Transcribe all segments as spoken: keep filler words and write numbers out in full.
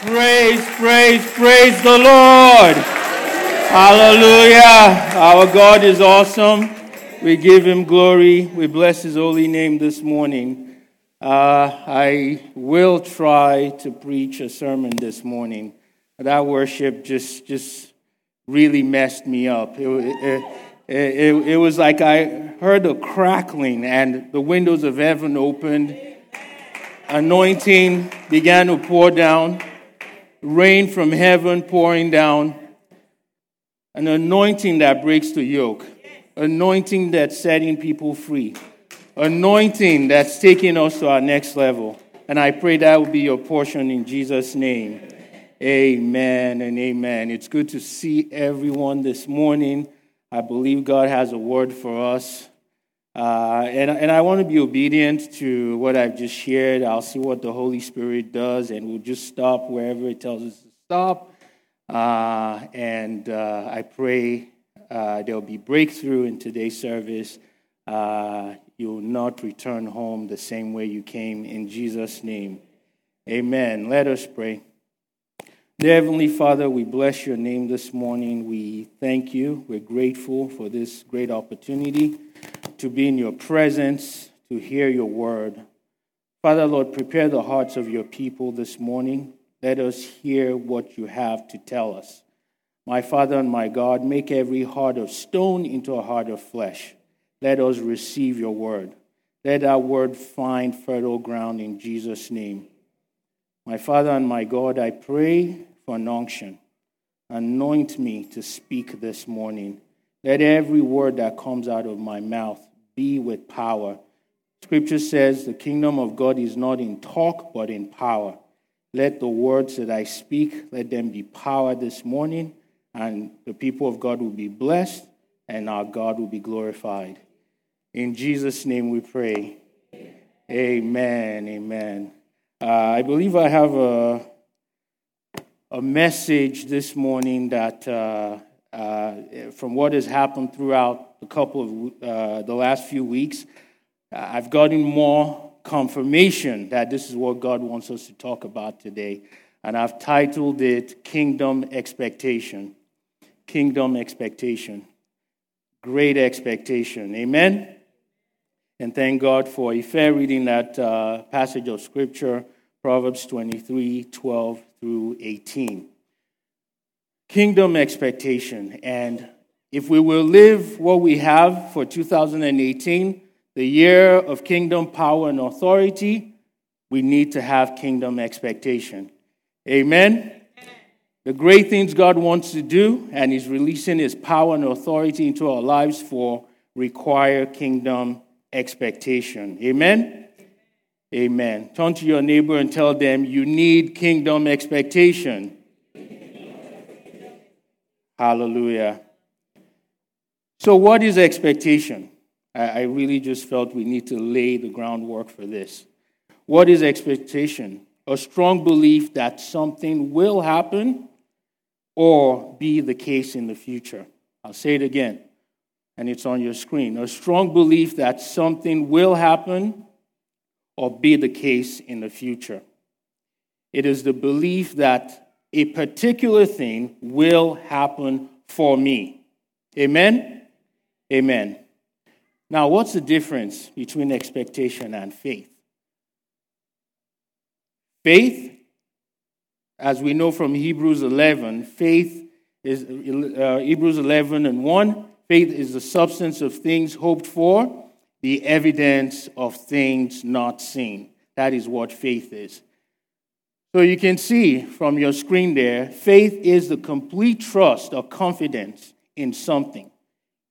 Praise, praise, praise the Lord. Hallelujah. Our God is awesome. We give him glory. We bless his holy name this morning. Uh, I will try to preach a sermon this morning. That worship just just really messed me up. It, it, it, it, it was like I heard a crackling and the windows of heaven opened. Anointing began to pour down. Rain from heaven pouring down, an anointing that breaks the yoke, anointing that's setting people free, anointing that's taking us to our next level. And I pray that will be your portion in Jesus' name. Amen and amen. It's good to see everyone this morning. I believe God has a word for us. Uh, and, and I want to be obedient to what I've just shared. I'll see what the Holy Spirit does, and we'll just stop wherever it tells us to stop. Uh, and uh, I pray uh, there'll be breakthrough in today's service. Uh, you'll not return home the same way you came, in Jesus' name. Amen. Let us pray. Dear Heavenly Father, we bless your name this morning. We thank you. We're grateful for this great opportunity to be in your presence, to hear your word. Father, Lord, prepare the hearts of your people this morning. Let us hear what you have to tell us. My Father and my God, make every heart of stone into a heart of flesh. Let us receive your word. Let our word find fertile ground in Jesus' name. My Father and my God, I pray for an unction. Anoint me to speak this morning. Let every word that comes out of my mouth be with power. Scripture says the kingdom of God is not in talk, but in power. Let the words that I speak, let them be power this morning, and the people of God will be blessed, and our God will be glorified. In Jesus' name we pray. Amen, amen. Uh, I believe I have a, a message this morning that... Uh, Uh, from what has happened throughout a couple of uh, the last few weeks, I've gotten more confirmation that this is what God wants us to talk about today. And I've titled it Kingdom Expectation. Kingdom Expectation. Great expectation. Amen? And thank God for a fair reading that uh, passage of Scripture, Proverbs twenty-three, twelve through eighteen. Kingdom expectation, and if we will live what we have for two thousand eighteen, the year of kingdom power and authority, we need to have kingdom expectation. Amen? Amen. The great things God wants to do, and He's releasing His power and authority into our lives for, require kingdom expectation. Amen? Amen. Amen. Turn to your neighbor and tell them, you need kingdom expectation. Hallelujah. So what is expectation? I really just felt we need to lay the groundwork for this. What is expectation? A strong belief that something will happen or be the case in the future. I'll say it again, and it's on your screen. A strong belief that something will happen or be the case in the future. It is the belief that a particular thing will happen for me. Amen? Amen. Now, what's the difference between expectation and faith? Faith, as we know from Hebrews eleven, faith is uh, Hebrews eleven and one, faith is the substance of things hoped for, the evidence of things not seen. That is what faith is. So you can see from your screen there, faith is the complete trust or confidence in something.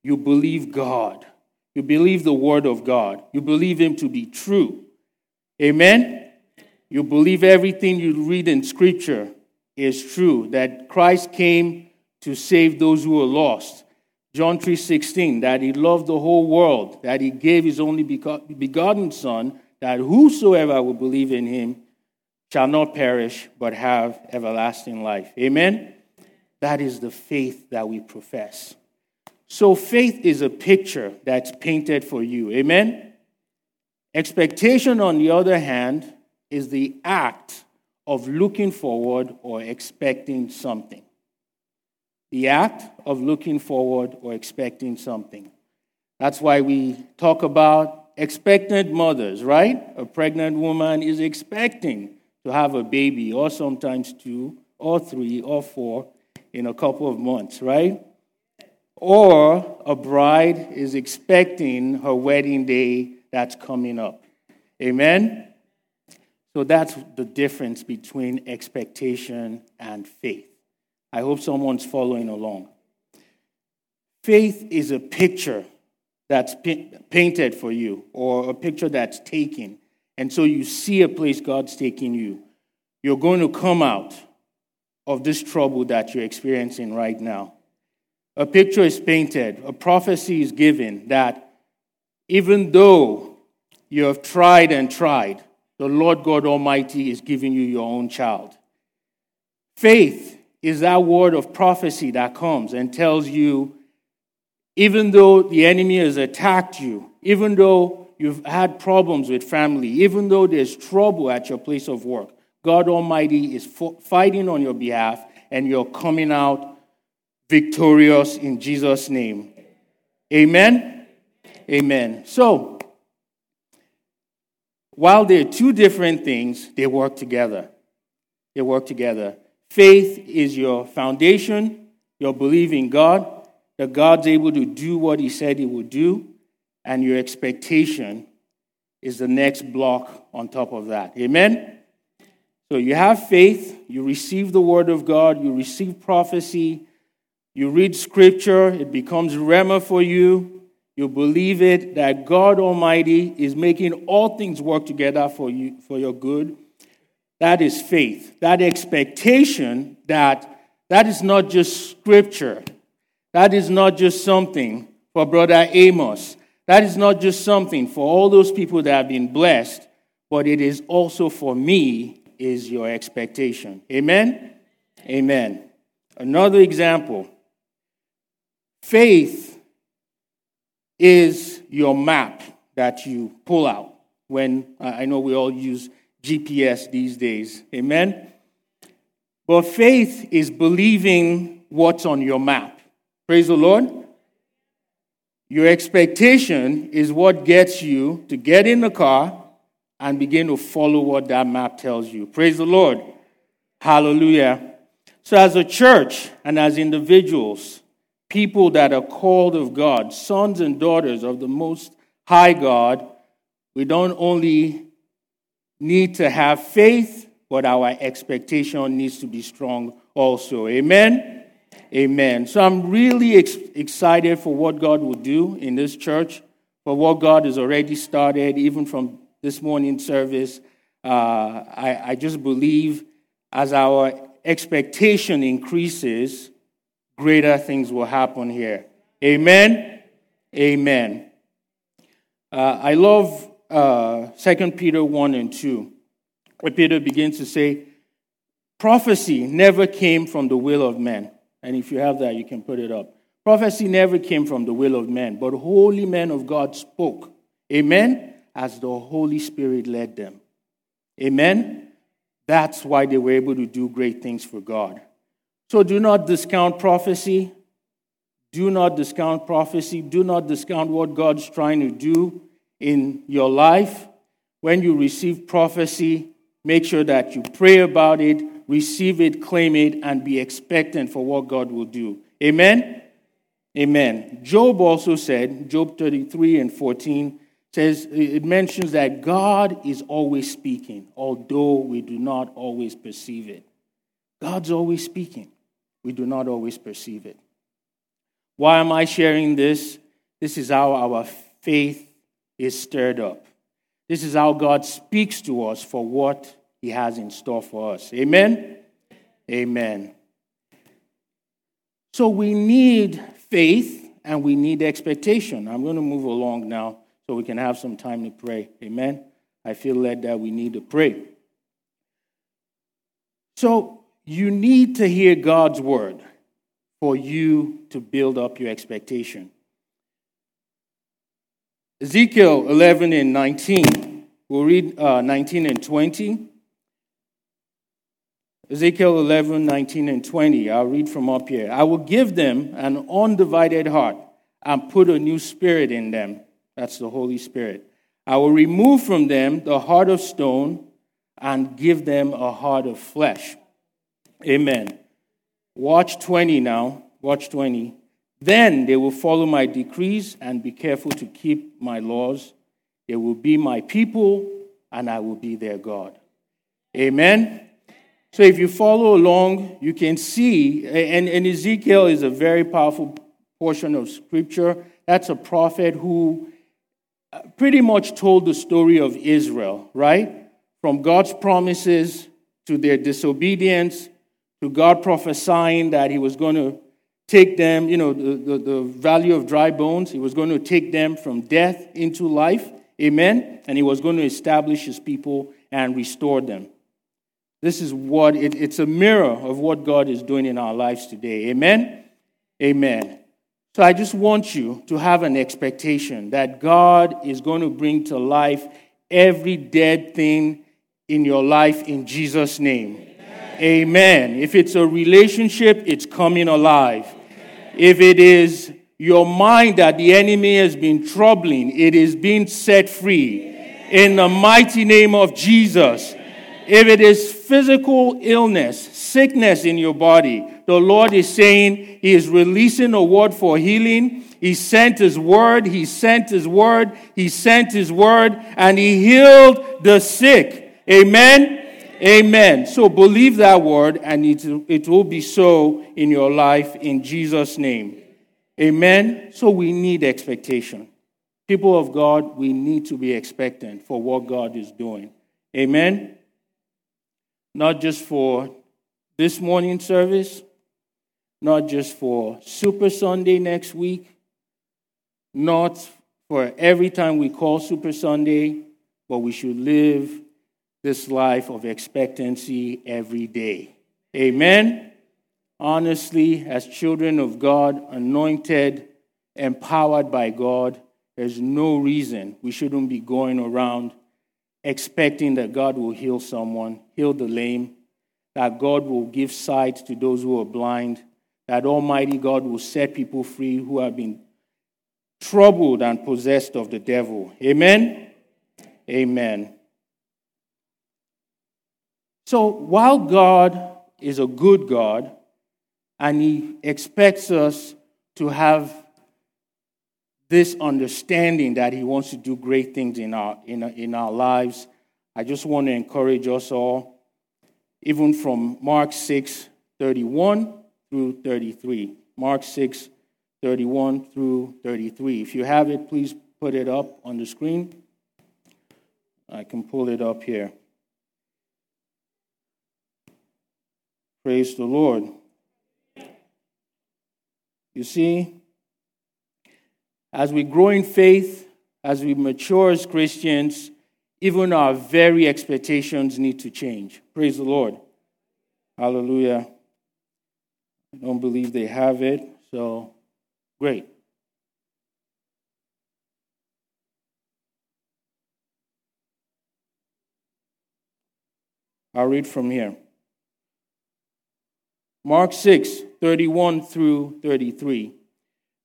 You believe God. You believe the Word of God. You believe Him to be true. Amen? You believe everything you read in Scripture is true, that Christ came to save those who are lost. John three sixteen, that he loved the whole world, that he gave his only begotten Son, that whosoever will believe in him shall not perish, but have everlasting life. Amen? That is the faith that we profess. So faith is a picture that's painted for you. Amen? Expectation, on the other hand, is the act of looking forward or expecting something. The act of looking forward or expecting something. That's why we talk about expectant mothers, right? A pregnant woman is expecting to have a baby, or sometimes two, or three, or four in a couple of months, right? Or a bride is expecting her wedding day that's coming up. Amen? So that's the difference between expectation and faith. I hope someone's following along. Faith is a picture that's painted for you, or a picture that's taken. And so you see a place God's taking you. You're going to come out of this trouble that you're experiencing right now. A picture is painted, a prophecy is given that even though you have tried and tried, the Lord God Almighty is giving you your own child. Faith is that word of prophecy that comes and tells you, even though the enemy has attacked you, even though you've had problems with family, even though there's trouble at your place of work, God Almighty is fighting on your behalf, and you're coming out victorious in Jesus' name. Amen? Amen. So, while they're two different things, they work together. They work together. Faith is your foundation, your belief in God, that God's able to do what he said he would do, and your expectation is the next block on top of that. Amen? So you have faith, you receive the word of God, you receive prophecy, you read Scripture, it becomes rhema for you. You believe it, that God Almighty is making all things work together for you, for your good. That is faith. That expectation that that is not just Scripture. That is not just something for Brother Amos. That is not just something for all those people that have been blessed, but it is also for me is your expectation. Amen? Amen. Another example. Faith is your map that you pull out when, I know we all use G P S these days, amen? But faith is believing what's on your map. Praise the Lord. Your expectation is what gets you to get in the car and begin to follow what that map tells you. Praise the Lord. Hallelujah. So as a church and as individuals, people that are called of God, sons and daughters of the Most High God, we don't only need to have faith, but our expectation needs to be strong also. Amen? Amen. So I'm really ex- excited for what God will do in this church, for what God has already started, even from this morning's service. Uh, I, I just believe as our expectation increases, greater things will happen here. Amen? Amen. Uh, I love uh, Second Peter one and two, where Peter begins to say, prophecy never came from the will of men. And if you have that, you can put it up. Prophecy never came from the will of men, but holy men of God spoke. Amen? As the Holy Spirit led them. Amen? That's why they were able to do great things for God. So do not discount prophecy. Do not discount prophecy. Do not discount what God's trying to do in your life. When you receive prophecy, make sure that you pray about it, receive it, claim it, and be expectant for what God will do. Amen? Amen. Job also said, Job thirty-three and fourteen says, it mentions that God is always speaking, although we do not always perceive it. God's always speaking. We do not always perceive it. Why am I sharing this? This is how our faith is stirred up. This is how God speaks to us for what he has in store for us. Amen? Amen. So we need faith and we need expectation. I'm going to move along now so we can have some time to pray. Amen? I feel led that we need to pray. So you need to hear God's word for you to build up your expectation. Ezekiel eleven and nineteen. We'll read uh, nineteen and twenty. Ezekiel eleven, nineteen and twenty. I'll read from up here. I will give them an undivided heart and put a new spirit in them. That's the Holy Spirit. I will remove from them the heart of stone and give them a heart of flesh. Amen. Watch twenty now. Watch twenty. Then they will follow my decrees and be careful to keep my laws. They will be my people, and I will be their God. Amen? So if you follow along, you can see, and, and Ezekiel is a very powerful portion of Scripture. That's a prophet who pretty much told the story of Israel, right? From God's promises to their disobedience, to God prophesying that he was going to take them, you know, the, the, the valley of dry bones. He was going to take them from death into life. Amen. And he was going to establish his people and restore them. This is what, it, it's a mirror of what God is doing in our lives today. Amen. Amen. So I just want you to have an expectation that God is going to bring to life every dead thing in your life in Jesus' name. Amen. Amen. If it's a relationship, it's coming alive. If it is your mind that the enemy has been troubling, it is being set free in the mighty name of Jesus. If it is physical illness, sickness in your body, the Lord is saying he is releasing a word for healing. He sent his word, he sent his word, he sent his word, and he healed the sick. Amen. Amen. So believe that word, and it, it will be so in your life in Jesus' name. Amen. So we need expectation. People of God, we need to be expectant for what God is doing. Amen. Not just for this morning service, not just for Super Sunday next week, not for every time we call Super Sunday, but we should live this life of expectancy every day. Amen? Honestly, as children of God, anointed, empowered by God, there's no reason we shouldn't be going around expecting that God will heal someone, heal the lame, that God will give sight to those who are blind, that Almighty God will set people free who have been troubled and possessed of the devil. Amen? Amen. So while God is a good God and he expects us to have this understanding that he wants to do great things in our, in our, in our lives, I just want to encourage us all, even from Mark six thirty-one through thirty-three. Mark six thirty-one through thirty-three. If you have it, please put it up on the screen. I can pull it up here. Praise the Lord. You see, as we grow in faith, as we mature as Christians, even our very expectations need to change. Praise the Lord. Hallelujah. I don't believe they have it, so great. I'll read from here. Mark six thirty-one through thirty-three.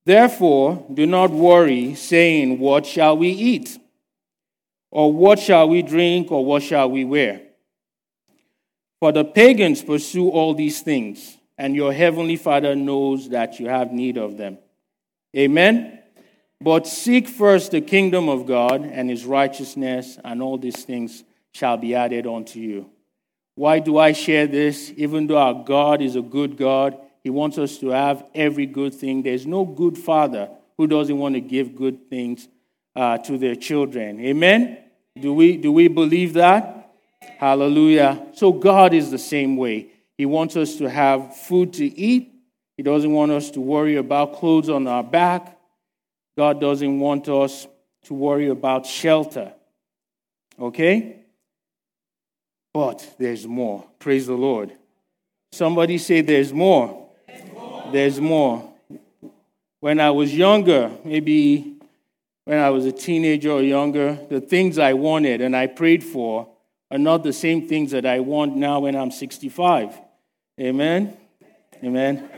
Therefore, do not worry, saying, what shall we eat? Or what shall we drink? Or what shall we wear? For the pagans pursue all these things, and your heavenly Father knows that you have need of them. Amen? But seek first the kingdom of God and his righteousness, and all these things shall be added unto you. Why do I share this? Even though our God is a good God, he wants us to have every good thing. There's no good father who doesn't want to give good things uh, to their children. Amen? Do we, do we believe that? Hallelujah. So God is the same way. He wants us to have food to eat. He doesn't want us to worry about clothes on our back. God doesn't want us to worry about shelter. Okay? But there's more. Praise the Lord. Somebody say there's more. There's more. There's more. When I was younger, maybe when I was a teenager or younger, the things I wanted and I prayed for are not the same things that I want now when I'm sixty-five. Amen? Amen?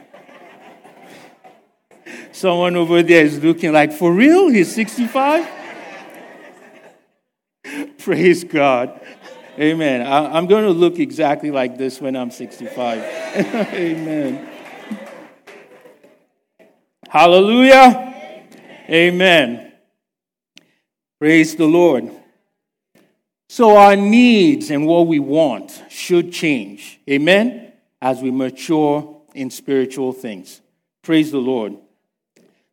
Someone over there is looking like, for real? He's sixty-five? Praise God. Amen. I, I'm going to look exactly like this when I'm sixty-five. Amen. Hallelujah. Amen. Praise the Lord. So our needs and what we want should change. Amen. As we mature in spiritual things. Praise the Lord.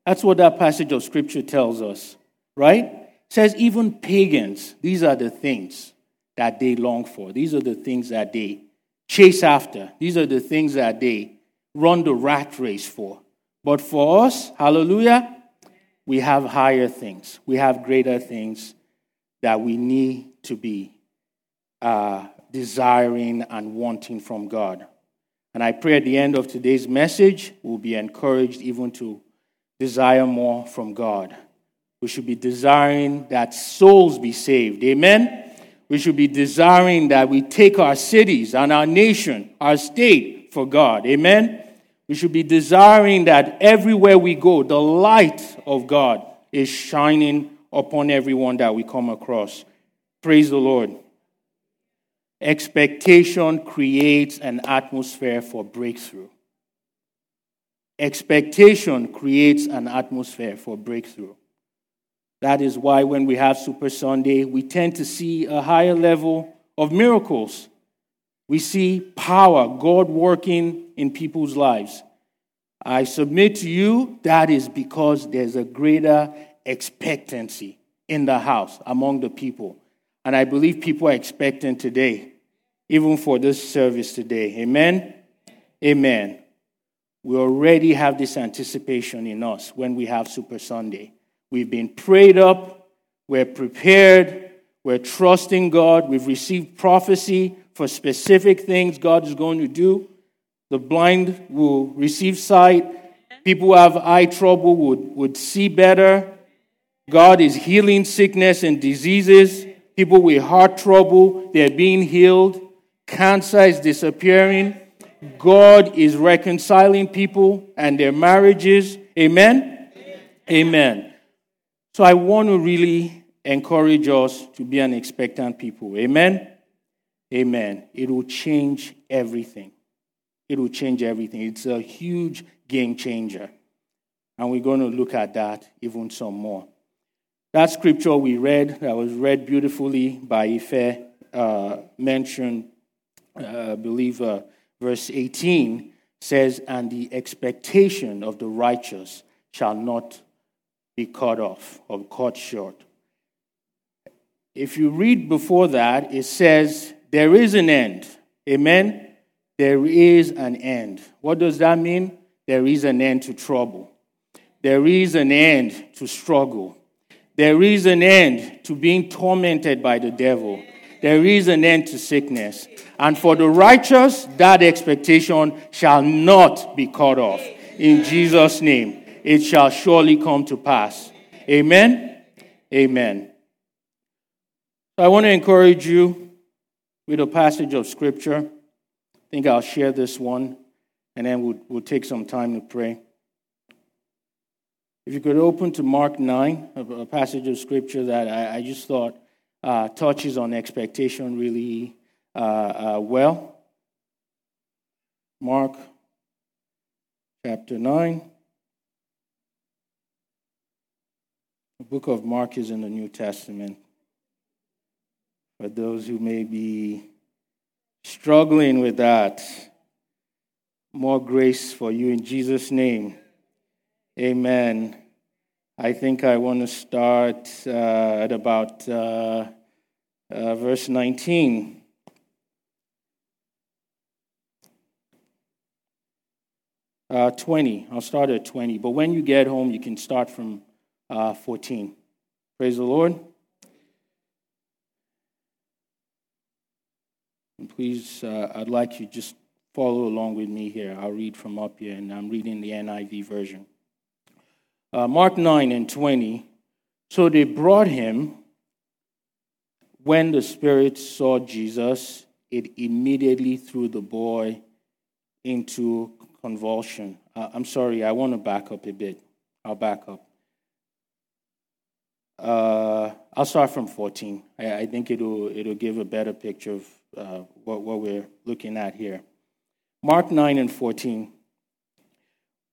That's what that passage of Scripture tells us, right? It says even pagans, these are the things that they long for. These are the things that they chase after. These are the things that they run the rat race for. But for us, hallelujah, we have higher things. We have greater things that we need to be uh, desiring and wanting from God. And I pray at the end of today's message, we'll be encouraged even to desire more from God. We should be desiring that souls be saved. Amen? We should be desiring that we take our cities and our nation, our state for God. Amen? We should be desiring that everywhere we go, the light of God is shining upon everyone that we come across. Praise the Lord. Expectation creates an atmosphere for breakthrough. Expectation creates an atmosphere for breakthrough. That is why when we have Super Sunday, we tend to see a higher level of miracles. We see power, God working in people's lives. I submit to you, that is because there's a greater expectancy in the house among the people. And I believe people are expectant today, even for this service today. Amen? Amen. We already have this anticipation in us when we have Super Sunday. We've been prayed up, we're prepared, we're trusting God, we've received prophecy for specific things God is going to do. The blind will receive sight, people who have eye trouble would, would see better. God is healing sickness and diseases. People with heart trouble, they're being healed. Cancer is disappearing. God is reconciling people and their marriages. Amen? Amen. So I want to really encourage us to be an expectant people. Amen? Amen. It will change everything. It will change everything. It's a huge game changer. And we're going to look at that even some more. That scripture we read, that was read beautifully by Ife, uh, mentioned, uh, I believe, uh, verse eighteen, says, "And the expectation of the righteous shall not be cut off or cut short." If you read before that, it says there is an end. Amen? There is an end. What does that mean? There is an end to trouble. There is an end to struggle. There is an end to being tormented by the devil. There is an end to sickness. And for the righteous, that expectation shall not be cut off. In Jesus' name. It shall surely come to pass. Amen? Amen. I want to encourage you with a passage of Scripture. I think I'll share this one, and then we'll, we'll take some time to pray. If you could open to Mark nine, a, a passage of Scripture that I, I just thought uh, touches on expectation really uh, uh, well. Mark chapter nine. The book of Mark is in the New Testament. For those who may be struggling with that, more grace for you in Jesus' name. Amen. I think I want to start uh, at about uh, uh, verse nineteen. Uh, twenty. I'll start at twenty. But when you get home, you can start from uh, fourteen. Praise the Lord. And please, uh, I'd like you just follow along with me here. I'll read from up here, and I'm reading the N I V version. Uh, Mark nine and twenty. So they brought him. When the Spirit saw Jesus, it immediately threw the boy into convulsion. Uh, I'm sorry, I want to back up a bit. I'll back up. Uh, I'll start from fourteen. I, I think it'll it'll give a better picture of uh, what, what we're looking at here. Mark nine and fourteen.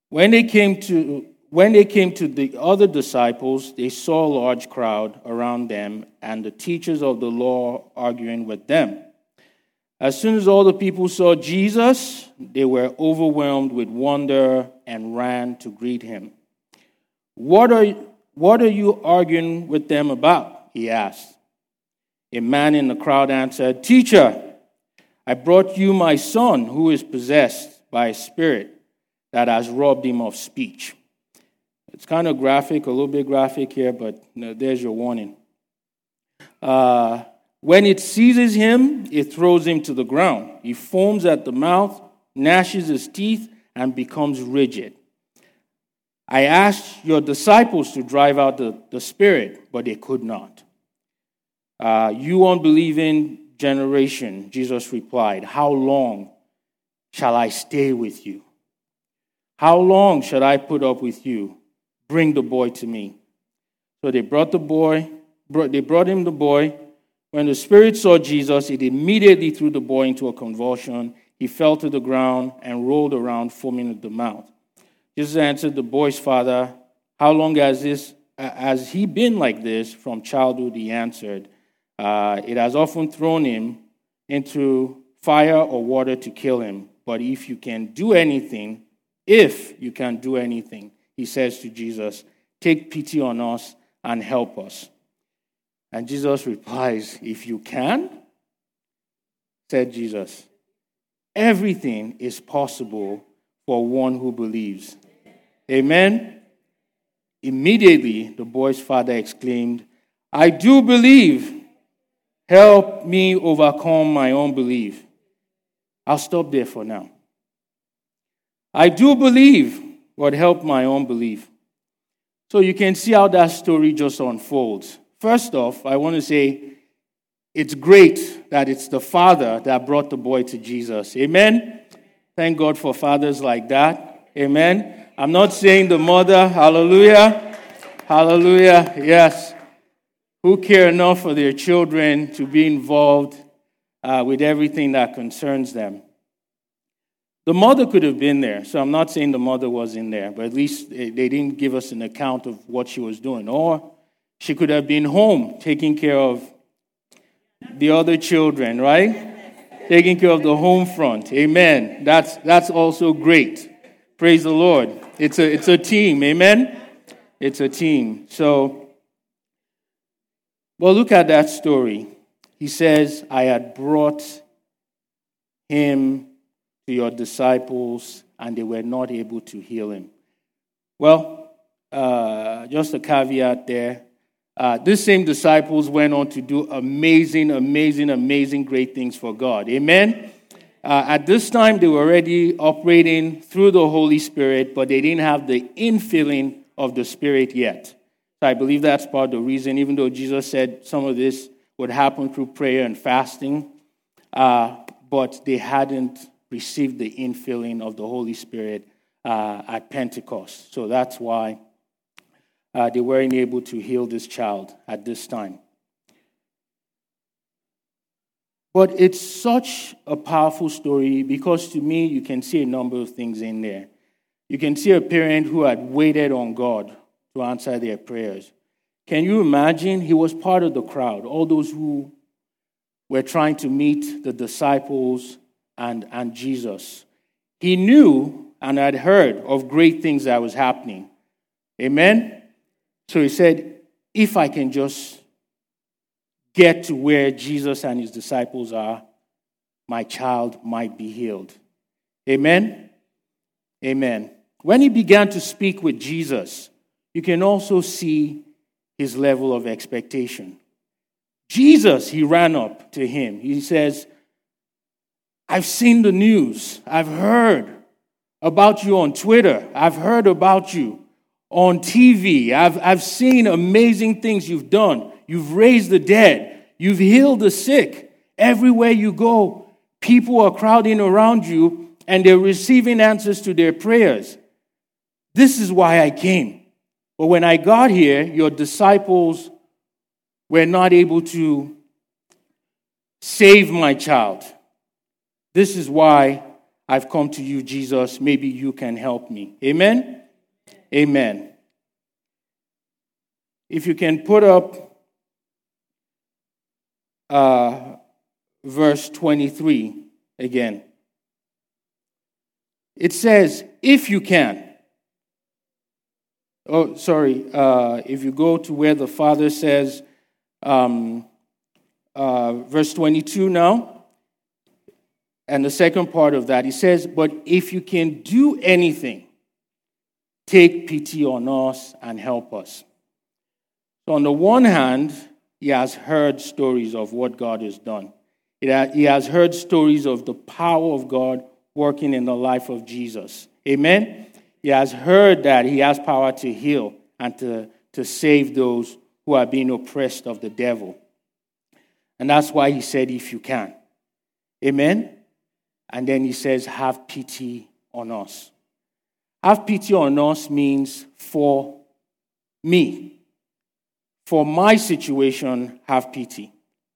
When they came to when they came to the other disciples, they saw a large crowd around them and the teachers of the law arguing with them. As soon as all the people saw Jesus, they were overwhelmed with wonder and ran to greet him. What are what are you arguing with them about? He asked. A man in the crowd answered, Teacher, I brought you my son who is possessed by a spirit that has robbed him of speech. It's kind of graphic, a little bit graphic here, but no, there's your warning. Uh, when it seizes him, it throws him to the ground. He foams at the mouth, gnashes his teeth, and becomes rigid. I asked your disciples to drive out the, the spirit, but they could not. Uh, you unbelieving generation, Jesus replied, how long shall I stay with you? How long shall I put up with you? Bring the boy to me. So they brought the boy, brought, they brought him the boy. When the spirit saw Jesus, it immediately threw the boy into a convulsion. He fell to the ground and rolled around, foaming at the mouth. Jesus answered the boy's father, how long has this has he been like this? From childhood, he answered, Uh, it has often thrown him into fire or water to kill him. But if you can do anything, if you can do anything, he says to Jesus, take pity on us and help us. And Jesus replies, if you can, said Jesus, everything is possible for one who believes. Amen. Immediately, the boy's father exclaimed, I do believe. Help me overcome my unbelief. I'll stop there for now. I do believe, but help my unbelief. So you can see how that story just unfolds. First off, I want to say it's great that it's the father that brought the boy to Jesus. Amen? Thank God for fathers like that. Amen? I'm not saying the mother. Hallelujah. Hallelujah. Yes. Who care enough for their children to be involved uh, with everything that concerns them. The mother could have been there, so I'm not saying the mother was in there, but at least they didn't give us an account of what she was doing. Or she could have been home taking care of the other children, right? Taking care of the home front. Amen. That's that's also great. Praise the Lord. It's a it's a team. Amen. It's a team. So. Well, look at that story. He says, I had brought him to your disciples, and they were not able to heal him. Well, uh, just a caveat there. Uh, this same disciples went on to do amazing, amazing, amazing great things for God. Amen? Uh, at this time, they were already operating through the Holy Spirit, but they didn't have the infilling of the Spirit yet. I believe that's part of the reason, even though Jesus said some of this would happen through prayer and fasting, uh, but they hadn't received the infilling of the Holy Spirit uh, at Pentecost. So that's why uh, they weren't able to heal this child at this time. But it's such a powerful story because to me, you can see a number of things in there. You can see a parent who had waited on God to answer their prayers. Can you imagine? He was part of the crowd, all those who were trying to meet the disciples and, and Jesus. He knew and had heard of great things that was happening. Amen? So he said, if I can just get to where Jesus and his disciples are, my child might be healed. Amen? Amen. When he began to speak with Jesus, you can also see his level of expectation. Jesus, he ran up to him. He says, I've seen the news. I've heard about you on Twitter. I've heard about you on T V. I've, I've seen amazing things you've done. You've raised the dead. You've healed the sick. Everywhere you go, people are crowding around you and they're receiving answers to their prayers. This is why I came. But when I got here, your disciples were not able to save my child. This is why I've come to you, Jesus. Maybe you can help me. Amen? Amen. If you can put up uh, verse twenty-three again. It says, if you can. Oh, sorry. Uh, if you go to where the Father says, um, uh, verse twenty-two now. And the second part of that, he says, but if you can do anything, take pity on us and help us. So on the one hand, he has heard stories of what God has done. He has heard stories of the power of God working in the life of Jesus. Amen? He has heard that he has power to heal and to, to save those who are being oppressed of the devil. And that's why he said, if you can. Amen? And then he says, have pity on us. Have pity on us means for me. For my situation, have pity.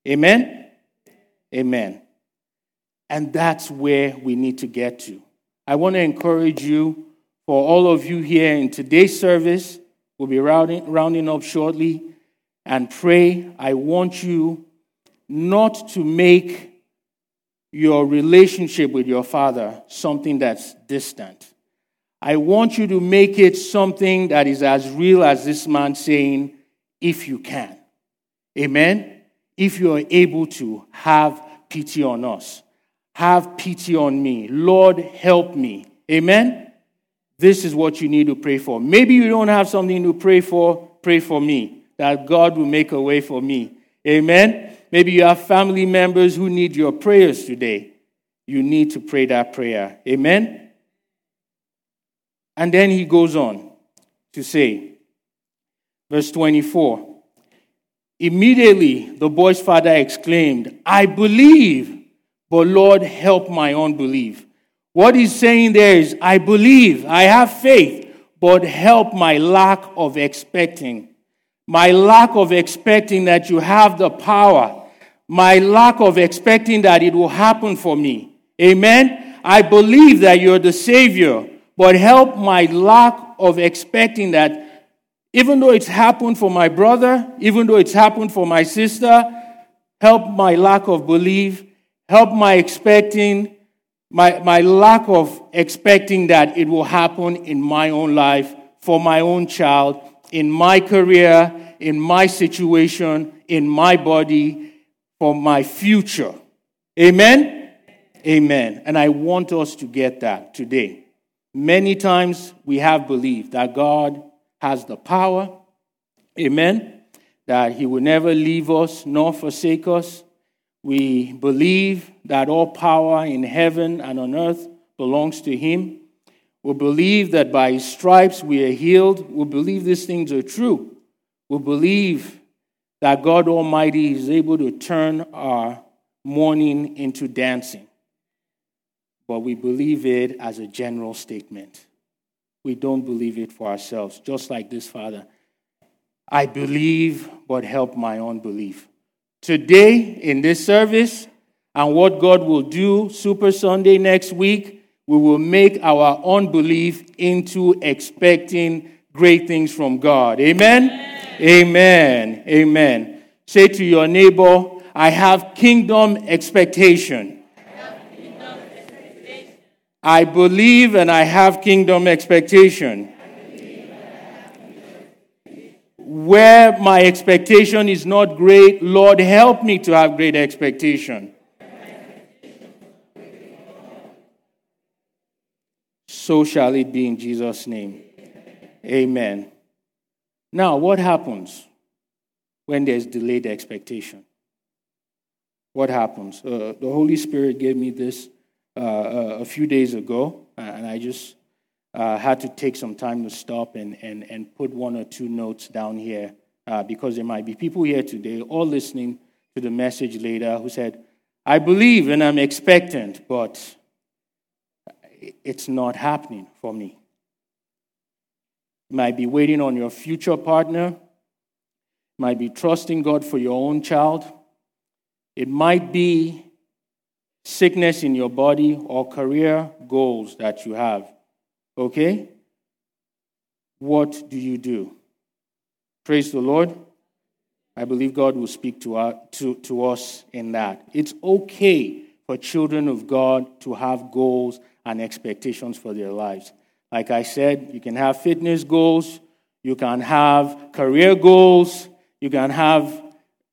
Amen? Amen. And that's where we need to get to. I want to encourage you, for all of you here in today's service, we'll be rounding, rounding up shortly, and pray. I want you not to make your relationship with your Father something that's distant. I want you to make it something that is as real as this man saying, if you can. Amen? If you are able to, have pity on us. Have pity on me. Lord, help me. Amen? This is what you need to pray for. Maybe you don't have something to pray for. Pray for me, that God will make a way for me. Amen? Maybe you have family members who need your prayers today. You need to pray that prayer. Amen? And then he goes on to say, verse twenty-four, immediately the boy's father exclaimed, I believe, but Lord, help my unbelief. What he's saying there is, I believe, I have faith, but help my lack of expecting. My lack of expecting that you have the power. My lack of expecting that it will happen for me. Amen? I believe that you're the Savior, but help my lack of expecting that even though it's happened for my brother, even though it's happened for my sister, help my lack of belief, help my expecting, my, my lack of expecting that it will happen in my own life, for my own child, in my career, in my situation, in my body, for my future. Amen? Amen. And I want us to get that today. Many times we have believed that God has the power. Amen? That he will never leave us nor forsake us. We believe that all power in heaven and on earth belongs to him. We believe that by his stripes we are healed. We believe these things are true. We believe that God Almighty is able to turn our mourning into dancing. But we believe it as a general statement. We don't believe it for ourselves. Just like this father, I believe, but help my unbelief. Today, in this service, and what God will do Super Sunday next week, we will make our unbelief into expecting great things from God. Amen? Amen. Amen. Amen. Say to your neighbor, I have kingdom expectation. I have kingdom expectation. I believe and I have kingdom expectation. I have kingdom expectation. Where my expectation is not great, Lord, help me to have great expectation. So shall it be in Jesus' name. Amen. Now, what happens when there's delayed expectation? What happens? Uh, the Holy Spirit gave me this uh, a few days ago, and I just uh, had to take some time to stop and, and, and put one or two notes down here uh, because there might be people here today all listening to the message later who said, I believe and I'm expectant, but it's not happening for me. You might be waiting on your future partner. You might be trusting God for your own child. It might be sickness in your body or career goals that you have. Okay? What do you do? Praise the Lord. I believe God will speak to, our, to, to us in that. It's okay for children of God to have goals and expectations for their lives. Like I said, you can have fitness goals, you can have career goals, you can have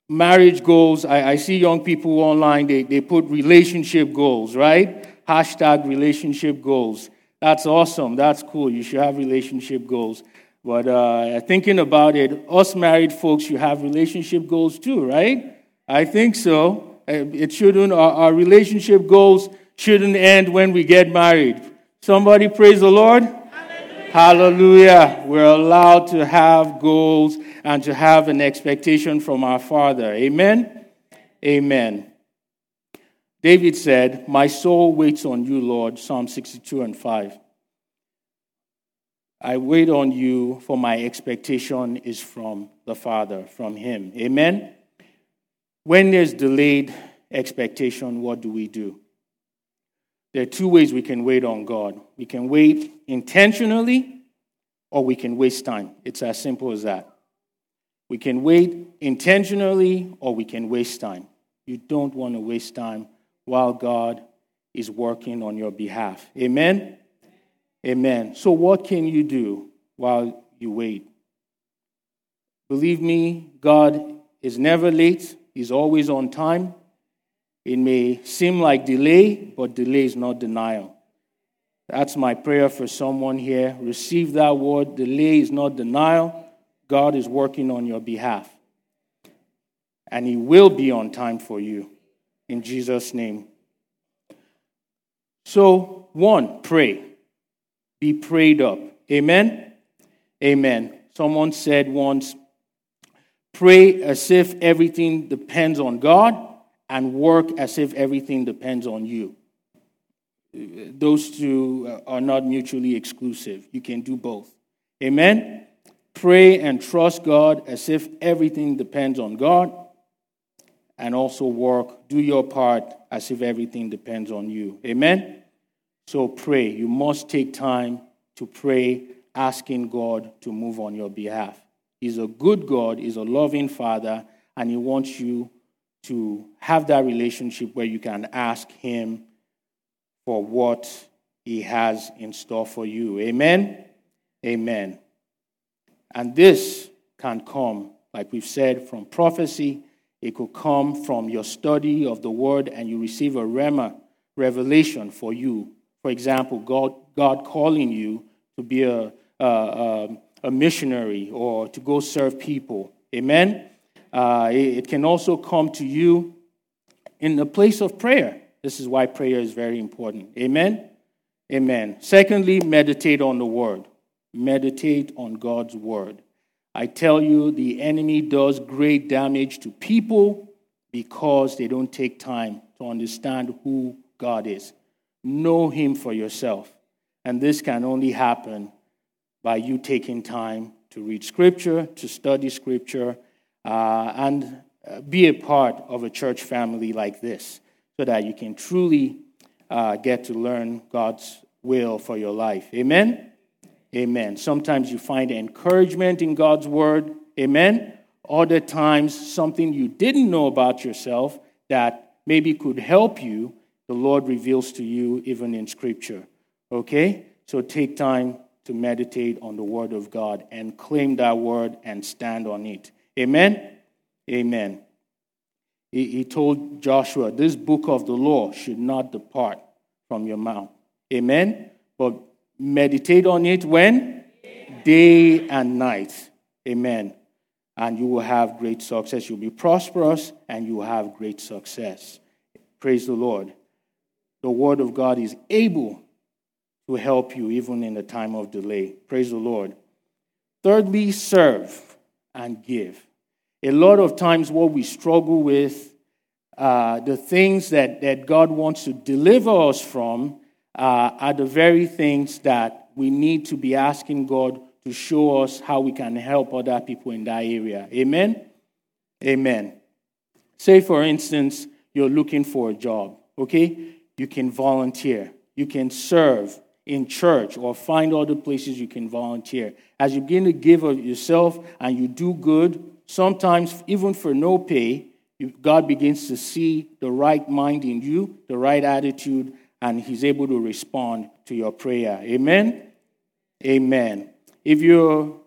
marriage goals. I, I see young people online, they, they put relationship goals, right? Hashtag relationship goals. That's awesome. That's cool. You should have relationship goals. But uh, thinking about it, us married folks, you have relationship goals too, right? I think so. It shouldn't, our, our relationship goals shouldn't end when we get married. Somebody praise the Lord. Hallelujah. Hallelujah. We're allowed to have goals and to have an expectation from our Father. Amen? Amen. David said, my soul waits on you, Lord, Psalm sixty-two and five. I wait on you, for my expectation is from the Father, from Him. Amen? When there's delayed expectation, what do we do? There are two ways we can wait on God. We can wait intentionally, or we can waste time. It's as simple as that. We can wait intentionally, or we can waste time. You don't want to waste time while God is working on your behalf. Amen? Amen. So what can you do while you wait? Believe me, God is never late. He's always on time. It may seem like delay, but delay is not denial. That's my prayer for someone here. Receive that word. Delay is not denial. God is working on your behalf. And He will be on time for you. In Jesus' name. So, one, pray. Be prayed up. Amen? Amen. Someone said once, pray as if everything depends on God, and work as if everything depends on you. Those two are not mutually exclusive. You can do both. Amen? Pray and trust God as if everything depends on God, and also work, do your part as if everything depends on you. Amen? So pray. You must take time to pray, asking God to move on your behalf. He's a good God, He's a loving Father, and He wants you to have that relationship where you can ask Him for what He has in store for you. Amen? Amen. And this can come, like we've said, from prophecy. It could come from your study of the Word, and you receive a rhema, revelation for you. For example, God, God calling you to be a, a, a missionary or to go serve people. Amen? Uh, it can also come to you in the place of prayer. This is why prayer is very important. Amen? Amen. Secondly, meditate on the Word. Meditate on God's Word. I tell you, the enemy does great damage to people because they don't take time to understand who God is. Know Him for yourself. And this can only happen by you taking time to read Scripture, to study Scripture, Uh, and be a part of a church family like this so that you can truly uh, get to learn God's will for your life. Amen? Amen. Sometimes you find encouragement in God's Word. Amen? Other times, something you didn't know about yourself that maybe could help you, the Lord reveals to you even in Scripture. Okay? So take time to meditate on the word of God and claim that word and stand on it. Amen? Amen. He, he told Joshua, this book of the law should not depart from your mouth. Amen? But meditate on it when? Day and night. Amen. And you will have great success. You'll be prosperous and you will have great success. Praise the Lord. The word of God is able to help you even in the time of delay. Praise the Lord. Thirdly, serve and give. A lot of times what we struggle with, uh, the things that, that God wants to deliver us from uh, are the very things that we need to be asking God to show us how we can help other people in that area. Amen? Amen. Say, for instance, you're looking for a job, okay? You can volunteer. You can serve in church or find other places you can volunteer. As you begin to give of yourself and you do good, sometimes even for no pay, God begins to see the right mind in you, the right attitude, and he's able to respond to your prayer. Amen? Amen. If you're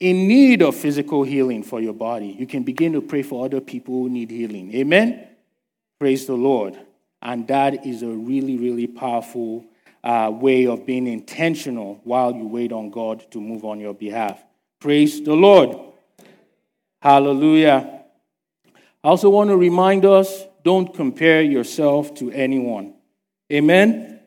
in need of physical healing for your body, you can begin to pray for other people who need healing. Amen? Praise the Lord. And that is a really, really powerful uh, way of being intentional while you wait on God to move on your behalf. Praise the Lord. Hallelujah. I also want to remind us, don't compare yourself to anyone. Amen?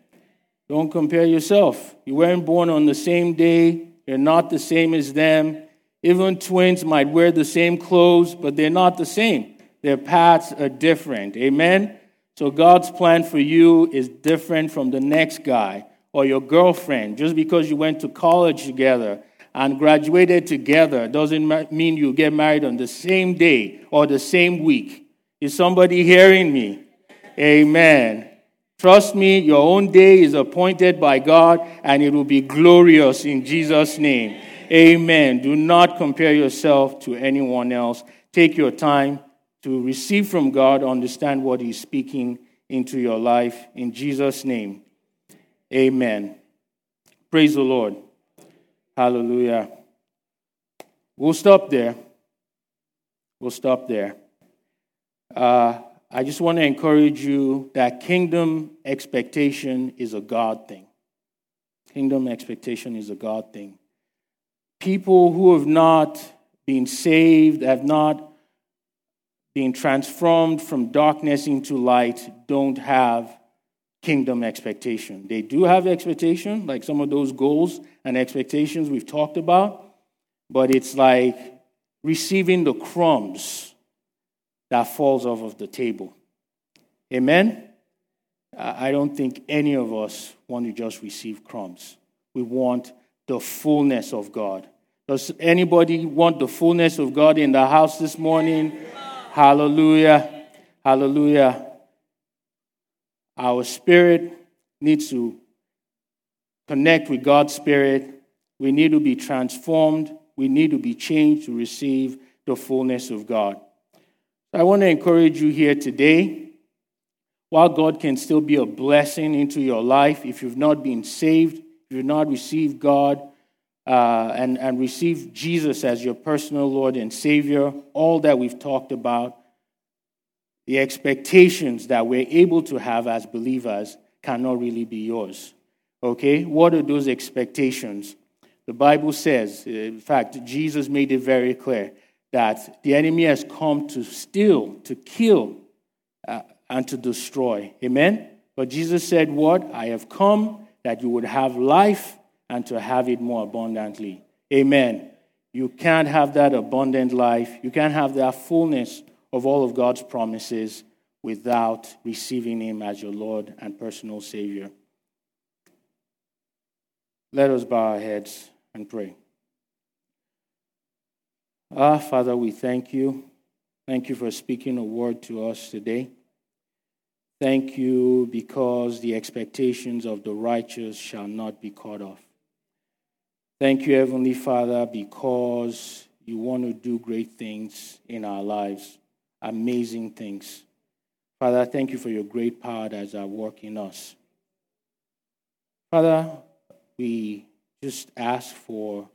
Don't compare yourself. You weren't born on the same day. You're not the same as them. Even twins might wear the same clothes, but they're not the same. Their paths are different. Amen? So God's plan for you is different from the next guy or your girlfriend. Just because you went to college together and graduated together doesn't mean you get married on the same day or the same week. Is somebody hearing me? Amen. Trust me, your own day is appointed by God, and it will be glorious in Jesus' name. Amen. Do not compare yourself to anyone else. Take your time to receive from God, understand what he's speaking into your life in Jesus' name. Amen. Praise the Lord. Hallelujah. We'll stop there. We'll stop there. Uh, I just want to encourage you that kingdom expectation is a God thing. Kingdom expectation is a God thing. People who have not been saved, have not been transformed from darkness into light, don't have kingdom expectation. They do have expectation, like some of those goals and expectations we've talked about, but it's like receiving the crumbs that falls off of the table. Amen? I don't think any of us want to just receive crumbs. We want the fullness of God. Does anybody want the fullness of God in the house this morning? Hallelujah. Hallelujah. Our spirit needs to connect with God's spirit. We need to be transformed. We need to be changed to receive the fullness of God. I want to encourage you here today, while God can still be a blessing into your life, if you've not been saved, if you've not received God uh, and, and received Jesus as your personal Lord and Savior, all that we've talked about, the expectations that we're able to have as believers cannot really be yours. Okay? What are those expectations? The Bible says, in fact, Jesus made it very clear, that the enemy has come to steal, to kill, uh, and to destroy. Amen? But Jesus said, what? I have come that you would have life and to have it more abundantly. Amen. You can't have that abundant life. You can't have that fullness of all of God's promises without receiving him as your Lord and personal Savior. Let us bow our heads and pray. Ah, Father, we thank you. Thank you for speaking a word to us today. Thank you because the expectations of the righteous shall not be cut off. Thank you, Heavenly Father, because you want to do great things in our lives, amazing things. Father, thank you for your great power that is at work in us. Father, we just ask for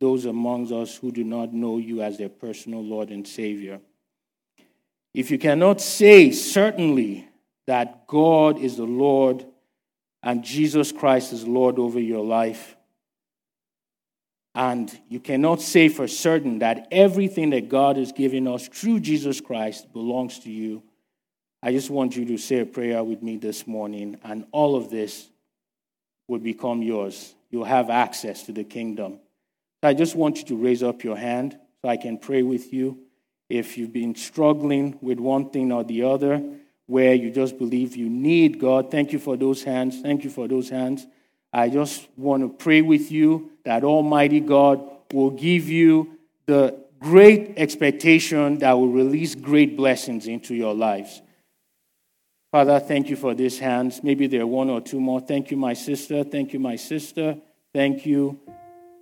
those among us who do not know you as their personal Lord and Savior. If you cannot say certainly that God is the Lord and Jesus Christ is Lord over your life, and you cannot say for certain that everything that God has given us through Jesus Christ belongs to you, I just want you to say a prayer with me this morning, and all of this would become yours. You'll have access to the kingdom. I just want you to raise up your hand so I can pray with you. If you've been struggling with one thing or the other, where you just believe you need God, thank you for those hands. Thank you for those hands. I just want to pray with you that Almighty God will give you the great expectation that will release great blessings into your lives. Father, thank you for these hands. Maybe there are one or two more. Thank you, my sister. Thank you, my sister. Thank you.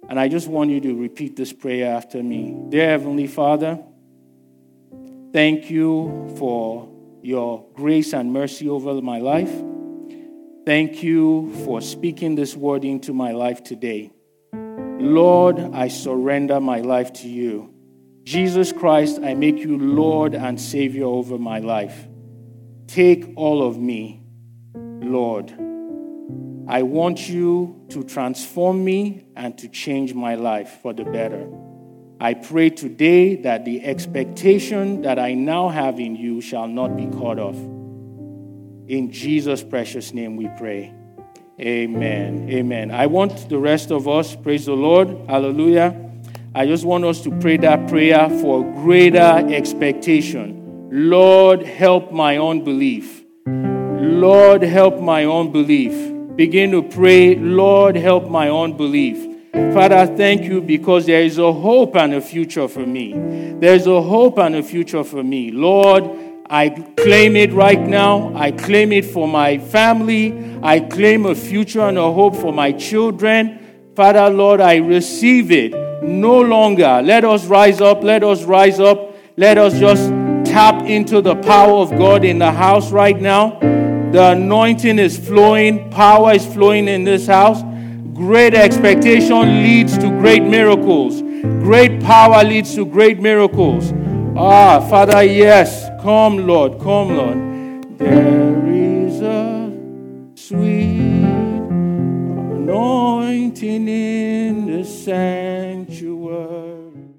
And I just want you to repeat this prayer after me. Dear Heavenly Father, thank you for your grace and mercy over my life. Thank you for speaking this word into my life today. Lord, I surrender my life to you. Jesus Christ, I make you Lord and Savior over my life. Take all of me, Lord. I want you to transform me and to change my life for the better. I pray today that the expectation that I now have in you shall not be cut off. In Jesus' precious name we pray. Amen. Amen. I want the rest of us, praise the Lord, hallelujah. I just want us to pray that prayer for greater expectation. Lord, help my unbelief. Lord, help my unbelief. Begin to pray, Lord, help my unbelief. Father, thank you because there is a hope and a future for me. There is a hope and a future for me. Lord, I claim it right now. I claim it for my family. I claim a future and a hope for my children. Father, Lord, I receive it. No longer. Let us rise up. Let us rise up. Let us just tap into the power of God in the house right now. The anointing is flowing. Power is flowing in this house. Great expectation leads to great miracles. Great power leads to great miracles. Ah, Father, yes. Come, Lord. Come, Lord. There is a sweet anointing in the sanctuary.